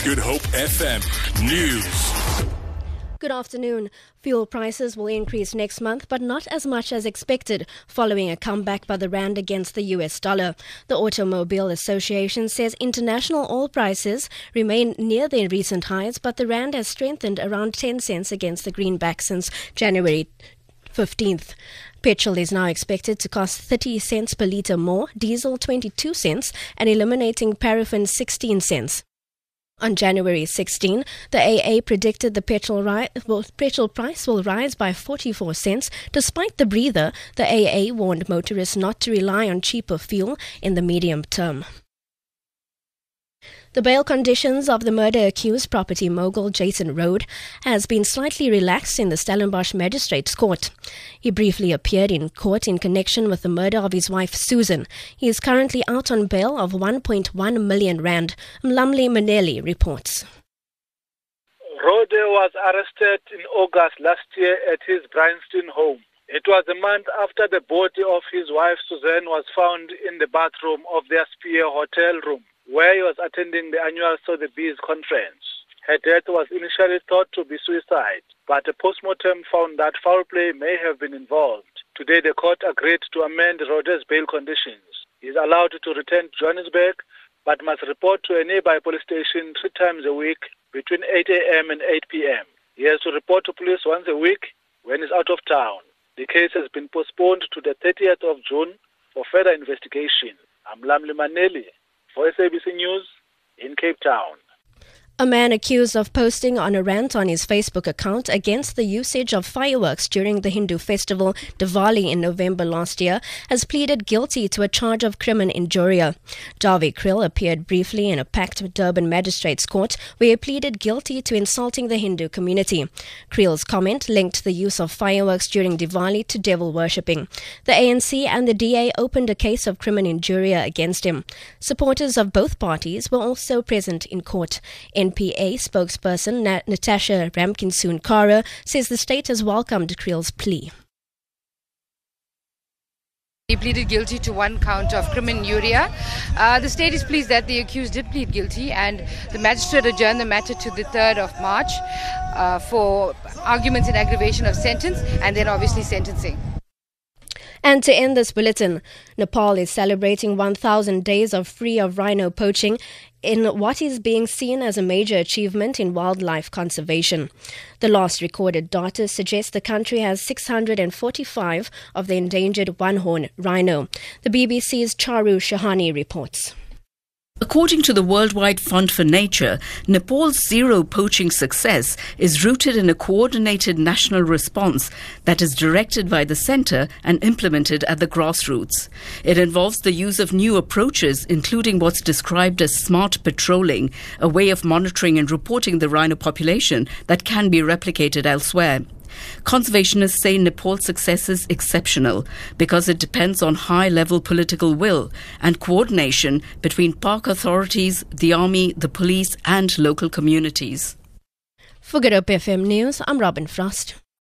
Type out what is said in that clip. It's Good Hope FM News. Good afternoon. Fuel prices will increase next month, but not as much as expected, following a comeback by the rand against the US dollar. The Automobile Association says international oil prices remain near their recent highs, but the rand has strengthened around 10 cents against the greenback since January 15th. Petrol is now expected to cost 30 cents per litre more, diesel 22 cents, and eliminating paraffin 16 cents. On January 16, the AA predicted the petrol price will rise by 44 cents. Despite the breather, the AA warned motorists not to rely on cheaper fuel in the medium term. The bail conditions of the murder-accused property mogul Jason Rohde has been slightly relaxed in the Stellenbosch Magistrate's Court. He briefly appeared in court in connection with the murder of his wife Susan. He is currently out on bail of 1.1 million rand. Mlamli Maneli reports. Rohde was arrested in August last year at his Bryanston home. It was a month after the body of his wife Susan was found in the bathroom of their Spear hotel room, where he was attending the annual Bees conference. Her death was initially thought to be suicide, but a postmortem found that foul play may have been involved. Today, the court agreed to amend Rohde's bail conditions. He is allowed to return to Johannesburg, but must report to a nearby police station 3 times a week between 8 a.m. and 8 p.m. He has to report to police once a week when he's out of town. The case has been postponed to the 30th of June for further investigation. I'm Mlamli Maneli, OSABC News in Cape Town. A man accused of posting on a rant on his Facebook account against the usage of fireworks during the Hindu festival Diwali in November last year has pleaded guilty to a charge of criminal injuria. Javi Krill appeared briefly in a packed Durban Magistrates Court where he pleaded guilty to insulting the Hindu community. Krill's comment linked the use of fireworks during Diwali to devil worshipping. The ANC and the DA opened a case of criminal injuria against him. Supporters of both parties were also present in court. NPA spokesperson Natasha Ramkissoon says the state has welcomed Krill's plea. He pleaded guilty to 1 count of criminal injuria. The state is pleased that the accused did plead guilty, and the magistrate adjourned the matter to the 3rd of March for arguments in aggravation of sentence and then obviously sentencing. And to end this bulletin, Nepal is celebrating 1,000 days of free of rhino poaching in what is being seen as a major achievement in wildlife conservation. The last recorded data suggests the country has 645 of the endangered one-horned rhino. The BBC's Charu Shahani reports. According to the Worldwide Fund for Nature, Nepal's zero poaching success is rooted in a coordinated national response that is directed by the centre and implemented at the grassroots. It involves the use of new approaches, including what's described as smart patrolling, a way of monitoring and reporting the rhino population that can be replicated elsewhere. Conservationists say Nepal's success is exceptional because it depends on high-level political will and coordination between park authorities, the army, the police and local communities. For Good Hope FM News, I'm Robin Frost.